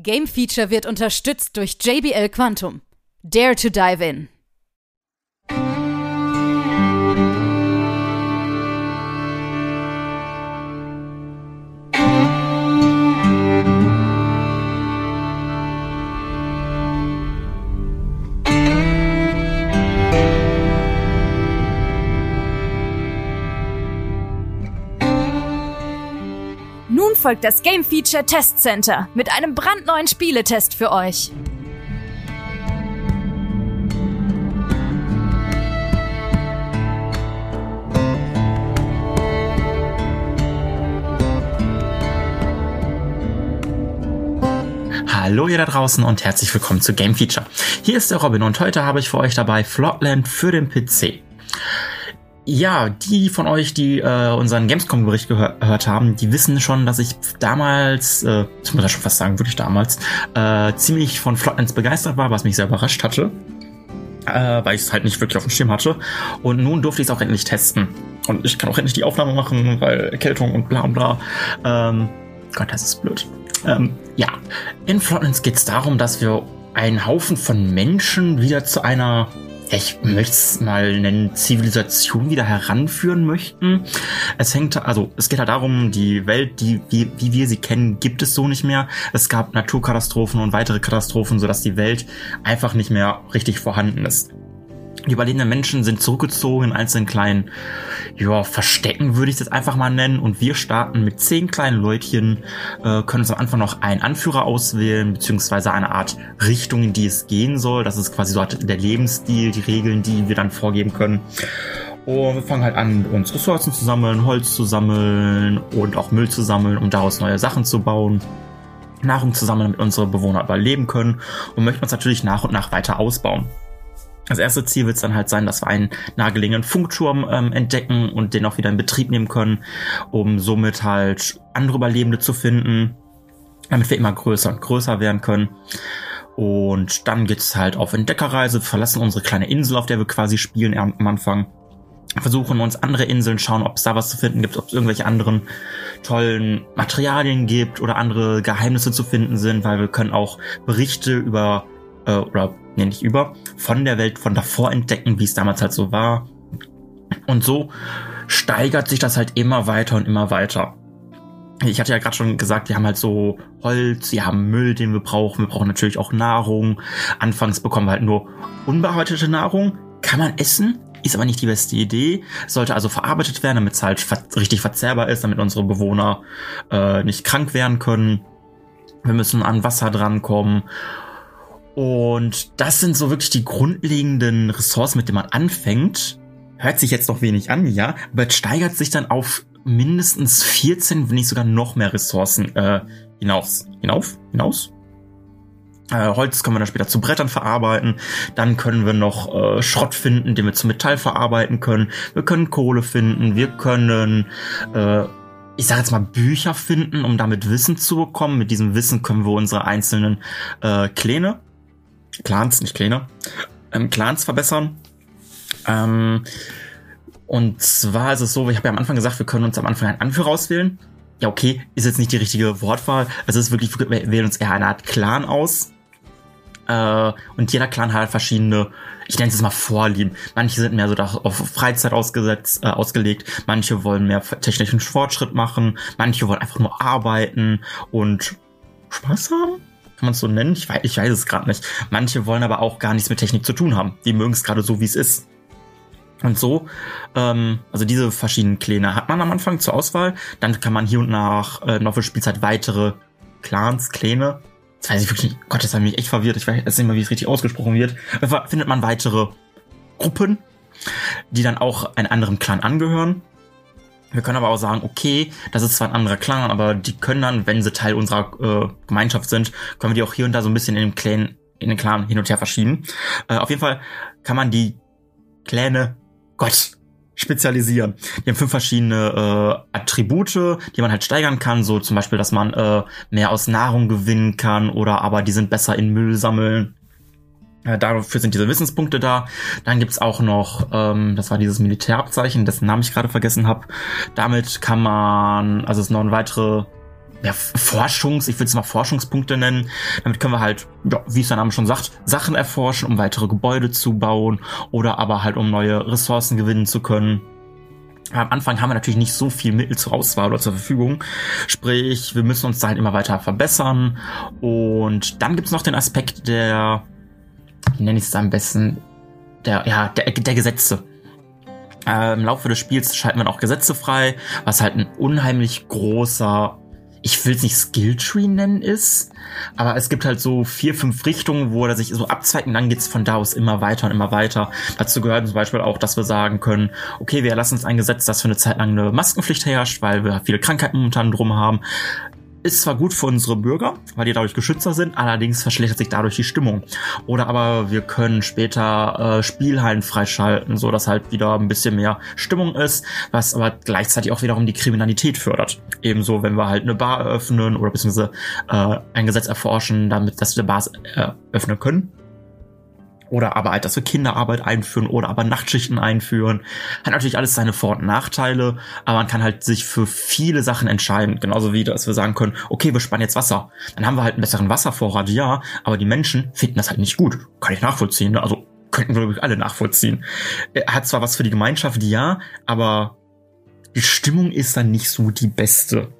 Game Feature wird unterstützt durch JBL Quantum. Dare to dive in. Nun folgt das Game Feature Test Center mit einem brandneuen Spieletest für euch. Hallo ihr da draußen und herzlich willkommen zu Game Feature. Hier ist der Robin und heute habe ich für euch dabei Floodland für den PC. Ja, die von euch, die unseren Gamescom-Bericht gehört haben, die wissen schon, dass ich damals, ich muss ja schon fast sagen, wirklich damals, ziemlich von Floodlands begeistert war, was mich sehr überrascht hatte, weil ich es halt nicht wirklich auf dem Schirm hatte. Und nun durfte ich es auch endlich testen. Und ich kann auch endlich die Aufnahme machen, weil Erkältung und bla und bla. Gott, das ist blöd. Ja, in Floodlands geht es darum, dass wir einen Haufen von Menschen wieder zu einer, ich möchte es mal nennen, Zivilisation wieder heranführen möchten. Es geht halt darum, die Welt, wie wir sie kennen, gibt es so nicht mehr. Es gab Naturkatastrophen und weitere Katastrophen, sodass die Welt einfach nicht mehr richtig vorhanden ist. Die überlebenden Menschen sind zurückgezogen in einzelnen kleinen, Verstecken würde ich das einfach mal nennen. Und wir starten mit 10 kleinen Leutchen, können uns am Anfang noch einen Anführer auswählen, beziehungsweise eine Art Richtung, in die es gehen soll. Das ist quasi so der Lebensstil, die Regeln, die wir dann vorgeben können. Und wir fangen halt an, uns Ressourcen zu sammeln, Holz zu sammeln und auch Müll zu sammeln, um daraus neue Sachen zu bauen. Nahrung zu sammeln, damit unsere Bewohner überleben können. Und möchten uns natürlich nach und nach weiter ausbauen. Das erste Ziel wird es dann halt sein, dass wir einen nahegelegenen Funkturm entdecken und den auch wieder in Betrieb nehmen können, um somit halt andere Überlebende zu finden, damit wir immer größer und größer werden können. Und dann geht's halt auf Entdeckerreise, wir verlassen unsere kleine Insel, auf der wir quasi spielen am Anfang, versuchen uns andere Inseln, schauen, ob es da was zu finden gibt, ob es irgendwelche anderen tollen Materialien gibt oder andere Geheimnisse zu finden sind, weil wir können auch Berichte von der Welt von davor entdecken, wie es damals halt so war. Und so steigert sich das halt immer weiter und immer weiter. Ich hatte ja gerade schon gesagt, wir haben halt so Holz, wir haben Müll, den wir brauchen. Wir brauchen natürlich auch Nahrung. Anfangs bekommen wir halt nur unbearbeitete Nahrung. Kann man essen, ist aber nicht die beste Idee. Sollte also verarbeitet werden, damit es halt richtig verzehrbar ist, damit unsere Bewohner nicht krank werden können. Wir müssen an Wasser drankommen. Und das sind so wirklich die grundlegenden Ressourcen, mit denen man anfängt. Hört sich jetzt noch wenig an, ja, aber es steigert sich dann auf mindestens 14, wenn nicht sogar noch mehr Ressourcen hinaus. Holz können wir dann später zu Brettern verarbeiten. Dann können wir noch Schrott finden, den wir zu Metall verarbeiten können. Wir können Kohle finden, wir können Bücher finden, um damit Wissen zu bekommen. Mit diesem Wissen können wir unsere einzelnen Clans verbessern. Und zwar ist es so, ich habe ja am Anfang gesagt, wir können uns am Anfang einen Anführer auswählen. Ja, okay, ist jetzt nicht die richtige Wortwahl. Also es ist wirklich, wir wählen uns eher eine Art Clan aus. Und jeder Clan hat verschiedene, ich nenne es mal Vorlieben. Manche sind mehr so auf Freizeit ausgelegt, manche wollen mehr technischen Fortschritt machen, manche wollen einfach nur arbeiten und Spaß haben. Kann man es so nennen? Ich weiß es gerade nicht. Manche wollen aber auch gar nichts mit Technik zu tun haben. Die mögen es gerade so, wie es ist. Und so, also diese verschiedenen Pläne hat man am Anfang zur Auswahl. Dann kann man hier und nach noch für Spielzeit weitere Pläne. Das weiß ich wirklich nicht. Gott, das hat mich echt verwirrt. Ich weiß jetzt nicht mal, wie es richtig ausgesprochen wird. Da findet man weitere Gruppen, die dann auch einem anderen Clan angehören. Wir können aber auch sagen, okay, das ist zwar ein anderer Clan, aber die können dann, wenn sie Teil unserer Gemeinschaft sind, können wir die auch hier und da so ein bisschen in den Clan hin und her verschieben. Auf jeden Fall kann man die Clan spezialisieren. Die haben 5 verschiedene Attribute, die man halt steigern kann, so zum Beispiel, dass man mehr aus Nahrung gewinnen kann oder aber die sind besser in Müll sammeln. Dafür sind diese Wissenspunkte da. Dann gibt's auch noch, das war dieses Militärabzeichen, dessen Namen ich gerade vergessen habe. Damit kann man, also es ist noch eine weitere ja, ich will es mal Forschungspunkte nennen. Damit können wir halt, ja, wie es der Name schon sagt, Sachen erforschen, um weitere Gebäude zu bauen oder aber halt um neue Ressourcen gewinnen zu können. Am Anfang haben wir natürlich nicht so viel Mittel zur Auswahl oder zur Verfügung. Sprich, wir müssen uns da halt immer weiter verbessern. Und dann gibt's noch den Aspekt der, wie nenne ich es am besten, der Gesetze. Im Laufe des Spiels schalten wir dann auch Gesetze frei, was halt ein unheimlich großer, ich will es nicht Skilltree nennen, ist, aber es gibt halt so 4, 5 Richtungen, wo er sich so abzweigt und dann geht's von da aus immer weiter und immer weiter. Dazu gehört zum Beispiel auch, dass wir sagen können, okay, wir erlassen uns ein Gesetz, das für eine Zeit lang eine Maskenpflicht herrscht, weil wir viele Krankheiten momentan drum haben. Ist zwar gut für unsere Bürger, weil die dadurch geschützter sind, allerdings verschlechtert sich dadurch die Stimmung. Oder aber wir können später Spielhallen freischalten, so dass halt wieder ein bisschen mehr Stimmung ist, was aber gleichzeitig auch wiederum die Kriminalität fördert. Ebenso, wenn wir halt eine Bar eröffnen oder beziehungsweise ein Gesetz erforschen, damit dass wir Bars öffnen können. Oder aber halt, dass wir Kinderarbeit einführen oder aber Nachtschichten einführen. Hat natürlich alles seine Vor- und Nachteile, aber man kann halt sich für viele Sachen entscheiden. Genauso wie, dass wir sagen können, okay, wir sparen jetzt Wasser. Dann haben wir halt einen besseren Wasservorrat, ja, aber die Menschen finden das halt nicht gut. Kann ich nachvollziehen, ne? Also könnten wir, glaube ich, alle nachvollziehen. Hat zwar was für die Gemeinschaft, ja, aber die Stimmung ist dann nicht so die beste.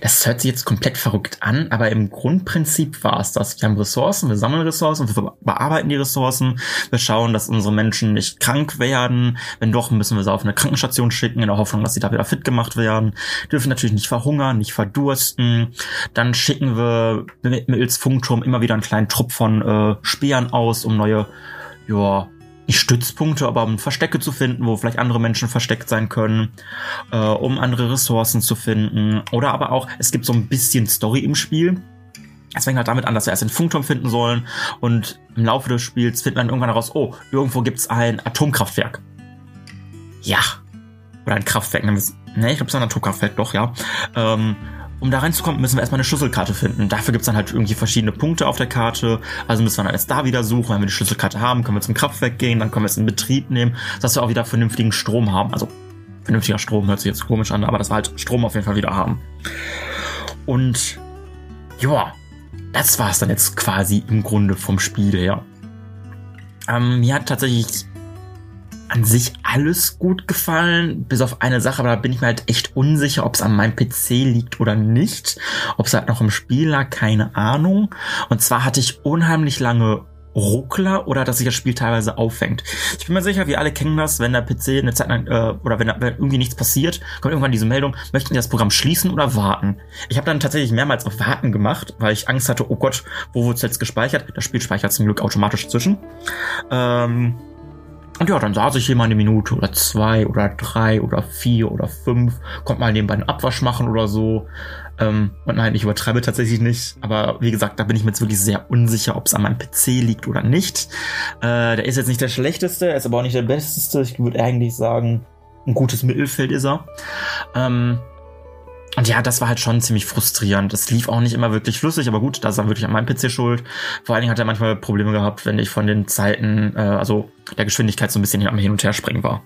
Das hört sich jetzt komplett verrückt an, aber im Grundprinzip war es das. Wir haben Ressourcen, wir sammeln Ressourcen, wir bearbeiten die Ressourcen, wir schauen, dass unsere Menschen nicht krank werden. Wenn doch, müssen wir sie auf eine Krankenstation schicken, in der Hoffnung, dass sie da wieder fit gemacht werden. Dürfen natürlich nicht verhungern, nicht verdursten. Dann schicken wir mittels Funkturm immer wieder einen kleinen Trupp von Speeren aus, um neue, ja, nicht Stützpunkte, aber um Verstecke zu finden, wo vielleicht andere Menschen versteckt sein können, um andere Ressourcen zu finden. Oder aber auch, es gibt so ein bisschen Story im Spiel. Es fängt halt damit an, dass wir erst den Funkturm finden sollen und im Laufe des Spiels findet man irgendwann heraus, oh, irgendwo gibt's ein Atomkraftwerk. Ja. Oder ein Kraftwerk. Ne, ich glaube, es ist ein Atomkraftwerk, doch, ja. Um da reinzukommen, müssen wir erstmal eine Schlüsselkarte finden. Dafür gibt's dann halt irgendwie verschiedene Punkte auf der Karte. Also müssen wir dann erst da wieder suchen. Wenn wir die Schlüsselkarte haben, können wir zum Kraftwerk gehen, dann können wir es in Betrieb nehmen, sodass wir auch wieder vernünftigen Strom haben. Also vernünftiger Strom hört sich jetzt komisch an, aber dass wir halt Strom auf jeden Fall wieder haben. Und ja, das war's dann jetzt quasi im Grunde vom Spiel her. Mir hat tatsächlich an sich alles gut gefallen, bis auf eine Sache, aber da bin ich mir halt echt unsicher, ob es an meinem PC liegt oder nicht, ob es halt noch im Spiel lag, keine Ahnung. Und zwar hatte ich unheimlich lange Ruckler oder dass sich das Spiel teilweise auffängt. Ich bin mir sicher, wir alle kennen das, wenn der PC eine Zeit lang, oder wenn irgendwie nichts passiert, kommt irgendwann diese Meldung, möchten Sie das Programm schließen oder warten? Ich habe dann tatsächlich mehrmals auf Warten gemacht, weil ich Angst hatte, oh Gott, wo wird's jetzt gespeichert? Das Spiel speichert zum Glück automatisch zwischen. Und ja, dann saß ich hier mal eine Minute oder 2 oder 3 oder 4 oder 5, konnte mal nebenbei einen Abwasch machen oder so. Und nein, ich übertreibe tatsächlich nicht. Aber wie gesagt, da bin ich mir jetzt wirklich sehr unsicher, ob es an meinem PC liegt oder nicht. Der ist jetzt nicht der schlechteste, er ist aber auch nicht der besteste. Ich würde eigentlich sagen, ein gutes Mittelfeld ist er. Und ja, das war halt schon ziemlich frustrierend. Das lief auch nicht immer wirklich flüssig, aber gut, das ist dann wirklich an meinem PC schuld. Vor allen Dingen hat er manchmal Probleme gehabt, wenn ich von den Zeiten, also der Geschwindigkeit so ein bisschen hin und her springen war.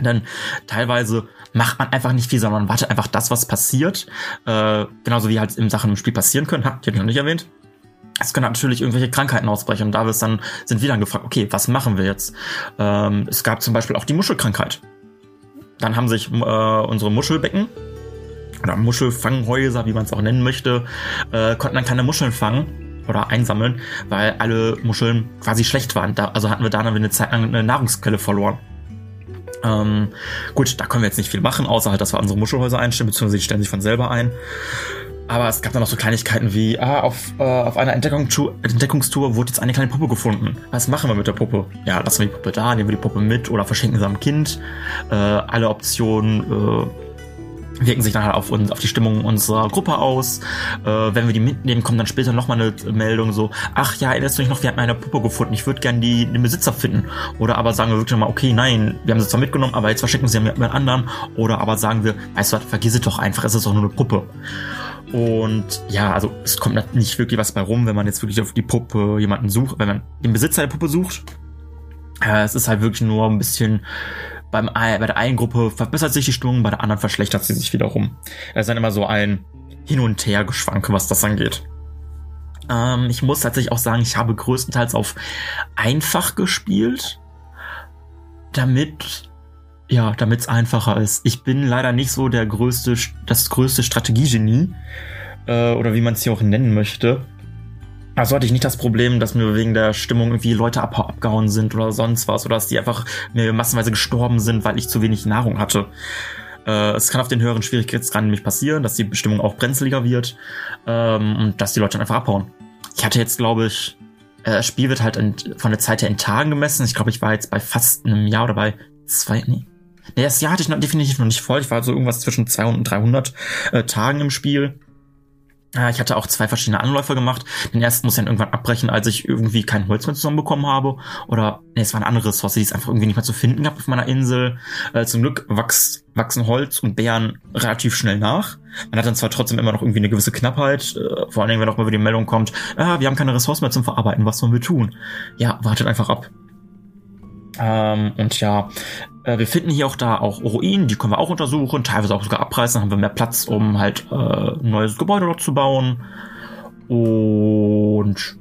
Denn teilweise macht man einfach nicht viel, sondern man wartet einfach das, was passiert. Genauso wie halt im Sachen im Spiel passieren können, habt ihr noch nicht erwähnt. Es können natürlich irgendwelche Krankheiten ausbrechen und da sind wir dann gefragt, okay, was machen wir jetzt? Es gab zum Beispiel auch die Muschelkrankheit. Dann haben sich unsere Muschelbecken oder Muschelfanghäuser, wie man es auch nennen möchte, konnten dann keine Muscheln fangen oder einsammeln, weil alle Muscheln quasi schlecht waren. Also hatten wir da eine Zeit lang eine Nahrungsquelle verloren. Gut, da können wir jetzt nicht viel machen, außer halt, dass wir unsere Muschelhäuser einstellen, beziehungsweise die stellen sich von selber ein. Aber es gab dann noch so Kleinigkeiten wie, auf einer Entdeckungstour wurde jetzt eine kleine Puppe gefunden. Was machen wir mit der Puppe? Ja, lassen wir die Puppe da, nehmen wir die Puppe mit oder verschenken sie am Kind. Alle Optionen wirken sich dann halt auf die Stimmung unserer Gruppe aus. Wenn wir die mitnehmen, kommt dann später nochmal eine Meldung so, ach ja, erinnerst du dich noch, wir hatten eine Puppe gefunden, ich würde gerne den Besitzer finden. Oder aber sagen wir wirklich mal, okay, nein, wir haben sie zwar mitgenommen, aber jetzt verschicken sie mit anderen. Oder aber sagen wir, weißt du was, vergiss es doch einfach, es ist doch nur eine Puppe. Und ja, also es kommt halt nicht wirklich was bei rum, wenn man jetzt wirklich auf die Puppe jemanden sucht, wenn man den Besitzer der Puppe sucht. Es ist halt wirklich nur ein bisschen... Bei der einen Gruppe verbessert sich die Stimmung, bei der anderen verschlechtert sie sich wiederum. Das ist dann immer so ein, Hin- und Her-Geschwanke, was das angeht. Ich muss tatsächlich auch sagen, ich habe größtenteils auf einfach gespielt, damit es einfacher ist. Ich bin leider nicht so das größte Strategiegenie, oder wie man es hier auch nennen möchte. Also hatte ich nicht das Problem, dass mir wegen der Stimmung irgendwie Leute abgehauen sind oder sonst was, oder dass die einfach mir massenweise gestorben sind, weil ich zu wenig Nahrung hatte. Es kann auf den höheren Schwierigkeitsgraden nämlich passieren, dass die Stimmung auch brenzliger wird, und dass die Leute dann einfach abhauen. Ich hatte jetzt, glaube ich, das Spiel wird halt von der Zeit her in Tagen gemessen. Ich glaube, ich war jetzt bei fast einem Jahr oder bei 2, das Jahr hatte ich definitiv noch nicht voll. Ich war so irgendwas zwischen 200 und 300 Tagen im Spiel. Ich hatte auch 2 verschiedene Anläufe gemacht. Den ersten musste ich dann irgendwann abbrechen, als ich irgendwie kein Holz mehr zusammenbekommen habe. Oder, es war eine andere Ressource, die es einfach irgendwie nicht mehr zu finden gab auf meiner Insel. Zum Glück wachsen Holz und Beeren relativ schnell nach. Man hat dann zwar trotzdem immer noch irgendwie eine gewisse Knappheit, vor allen Dingen, wenn auch mal wieder die Meldung kommt, wir haben keine Ressource mehr zum Verarbeiten, was sollen wir tun? Ja, wartet einfach ab. Wir finden hier auch Ruinen, die können wir auch untersuchen, teilweise auch sogar abreißen, dann haben wir mehr Platz, um halt ein neues Gebäude dort zu bauen. Und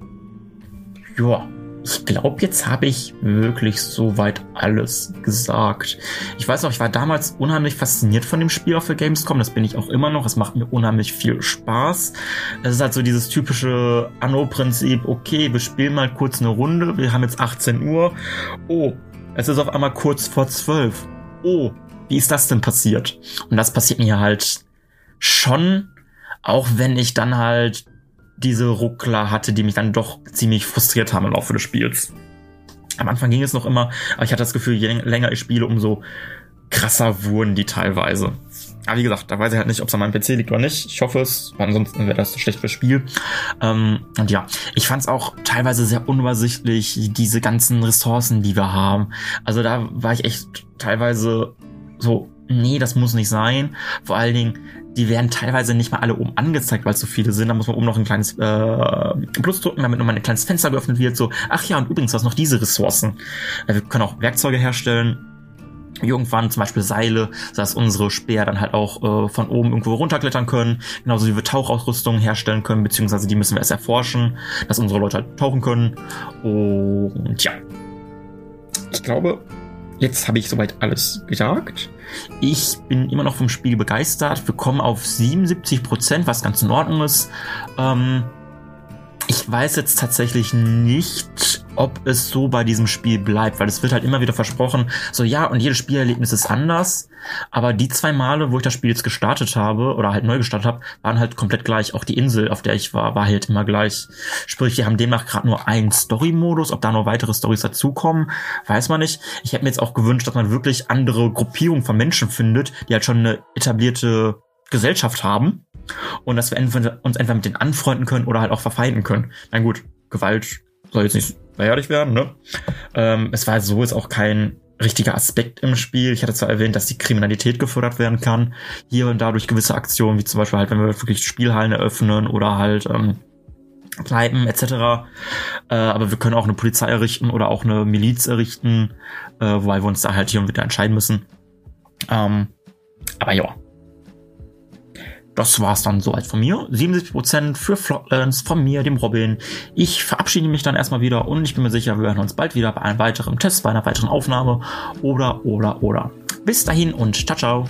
ja, ich glaube, jetzt habe ich wirklich soweit alles gesagt. Ich weiß noch, ich war damals unheimlich fasziniert von dem Spiel auf der Gamescom, das bin ich auch immer noch, es macht mir unheimlich viel Spaß. Es ist halt so dieses typische Anno-Prinzip, okay, wir spielen mal kurz eine Runde, wir haben jetzt 18 Uhr, oh, es ist auf einmal kurz vor 12. Oh, wie ist das denn passiert? Und das passiert mir halt schon, auch wenn ich dann halt diese Ruckler hatte, die mich dann doch ziemlich frustriert haben im Laufe des Spiels. Am Anfang ging es noch immer, aber ich hatte das Gefühl, je länger ich spiele, umso krasser wurden die teilweise. Aber wie gesagt, da weiß ich halt nicht, ob es an meinem PC liegt oder nicht. Ich hoffe es, weil ansonsten wäre das so schlecht fürs Spiel. Und ja, ich fand es auch teilweise sehr unübersichtlich, diese ganzen Ressourcen, die wir haben. Also da war ich echt teilweise so, nee, das muss nicht sein. Vor allen Dingen, die werden teilweise nicht mal alle oben angezeigt, weil es so viele sind. Da muss man oben noch ein kleines Plus drücken, damit nochmal ein kleines Fenster geöffnet wird. So, ach ja, und übrigens, was noch diese Ressourcen? Wir können auch Werkzeuge herstellen. Irgendwann zum Beispiel Seile, sodass unsere Speer dann halt auch von oben irgendwo runterklettern können. Genauso wie wir Tauchausrüstung herstellen können, beziehungsweise die müssen wir erst erforschen, dass unsere Leute halt tauchen können. Und ja, ich glaube, jetzt habe ich soweit alles gesagt. Ich bin immer noch vom Spiel begeistert. Wir kommen auf 77%, was ganz in Ordnung ist. Ich weiß jetzt tatsächlich nicht, ob es so bei diesem Spiel bleibt, weil es wird halt immer wieder versprochen, so ja, und jedes Spielerlebnis ist anders, aber die 2 Male, wo ich das Spiel jetzt gestartet habe oder halt neu gestartet habe, waren halt komplett gleich. Auch die Insel, auf der ich war halt immer gleich. Sprich, wir haben demnach gerade nur einen Story-Modus, ob da noch weitere Storys dazukommen, weiß man nicht. Ich hätte mir jetzt auch gewünscht, dass man wirklich andere Gruppierungen von Menschen findet, die halt schon eine etablierte Gesellschaft haben und dass wir uns entweder mit denen anfreunden können oder halt auch verfeinden können. Na gut, Gewalt soll jetzt nicht ehrlich werden, ne? Es war so jetzt auch kein richtiger Aspekt im Spiel. Ich hatte zwar erwähnt, dass die Kriminalität gefördert werden kann, hier und da durch gewisse Aktionen, wie zum Beispiel halt, wenn wir wirklich Spielhallen eröffnen oder halt Kneipen etc. Aber wir können auch eine Polizei errichten oder auch eine Miliz errichten, wobei wir uns da halt hier und wieder entscheiden müssen. Aber ja. Das war's dann soweit von mir. 77% für Floodlands von mir, dem Robin. Ich verabschiede mich dann erstmal wieder und ich bin mir sicher, wir hören uns bald wieder bei einem weiteren Test, bei einer weiteren Aufnahme oder. Bis dahin und ciao, ciao.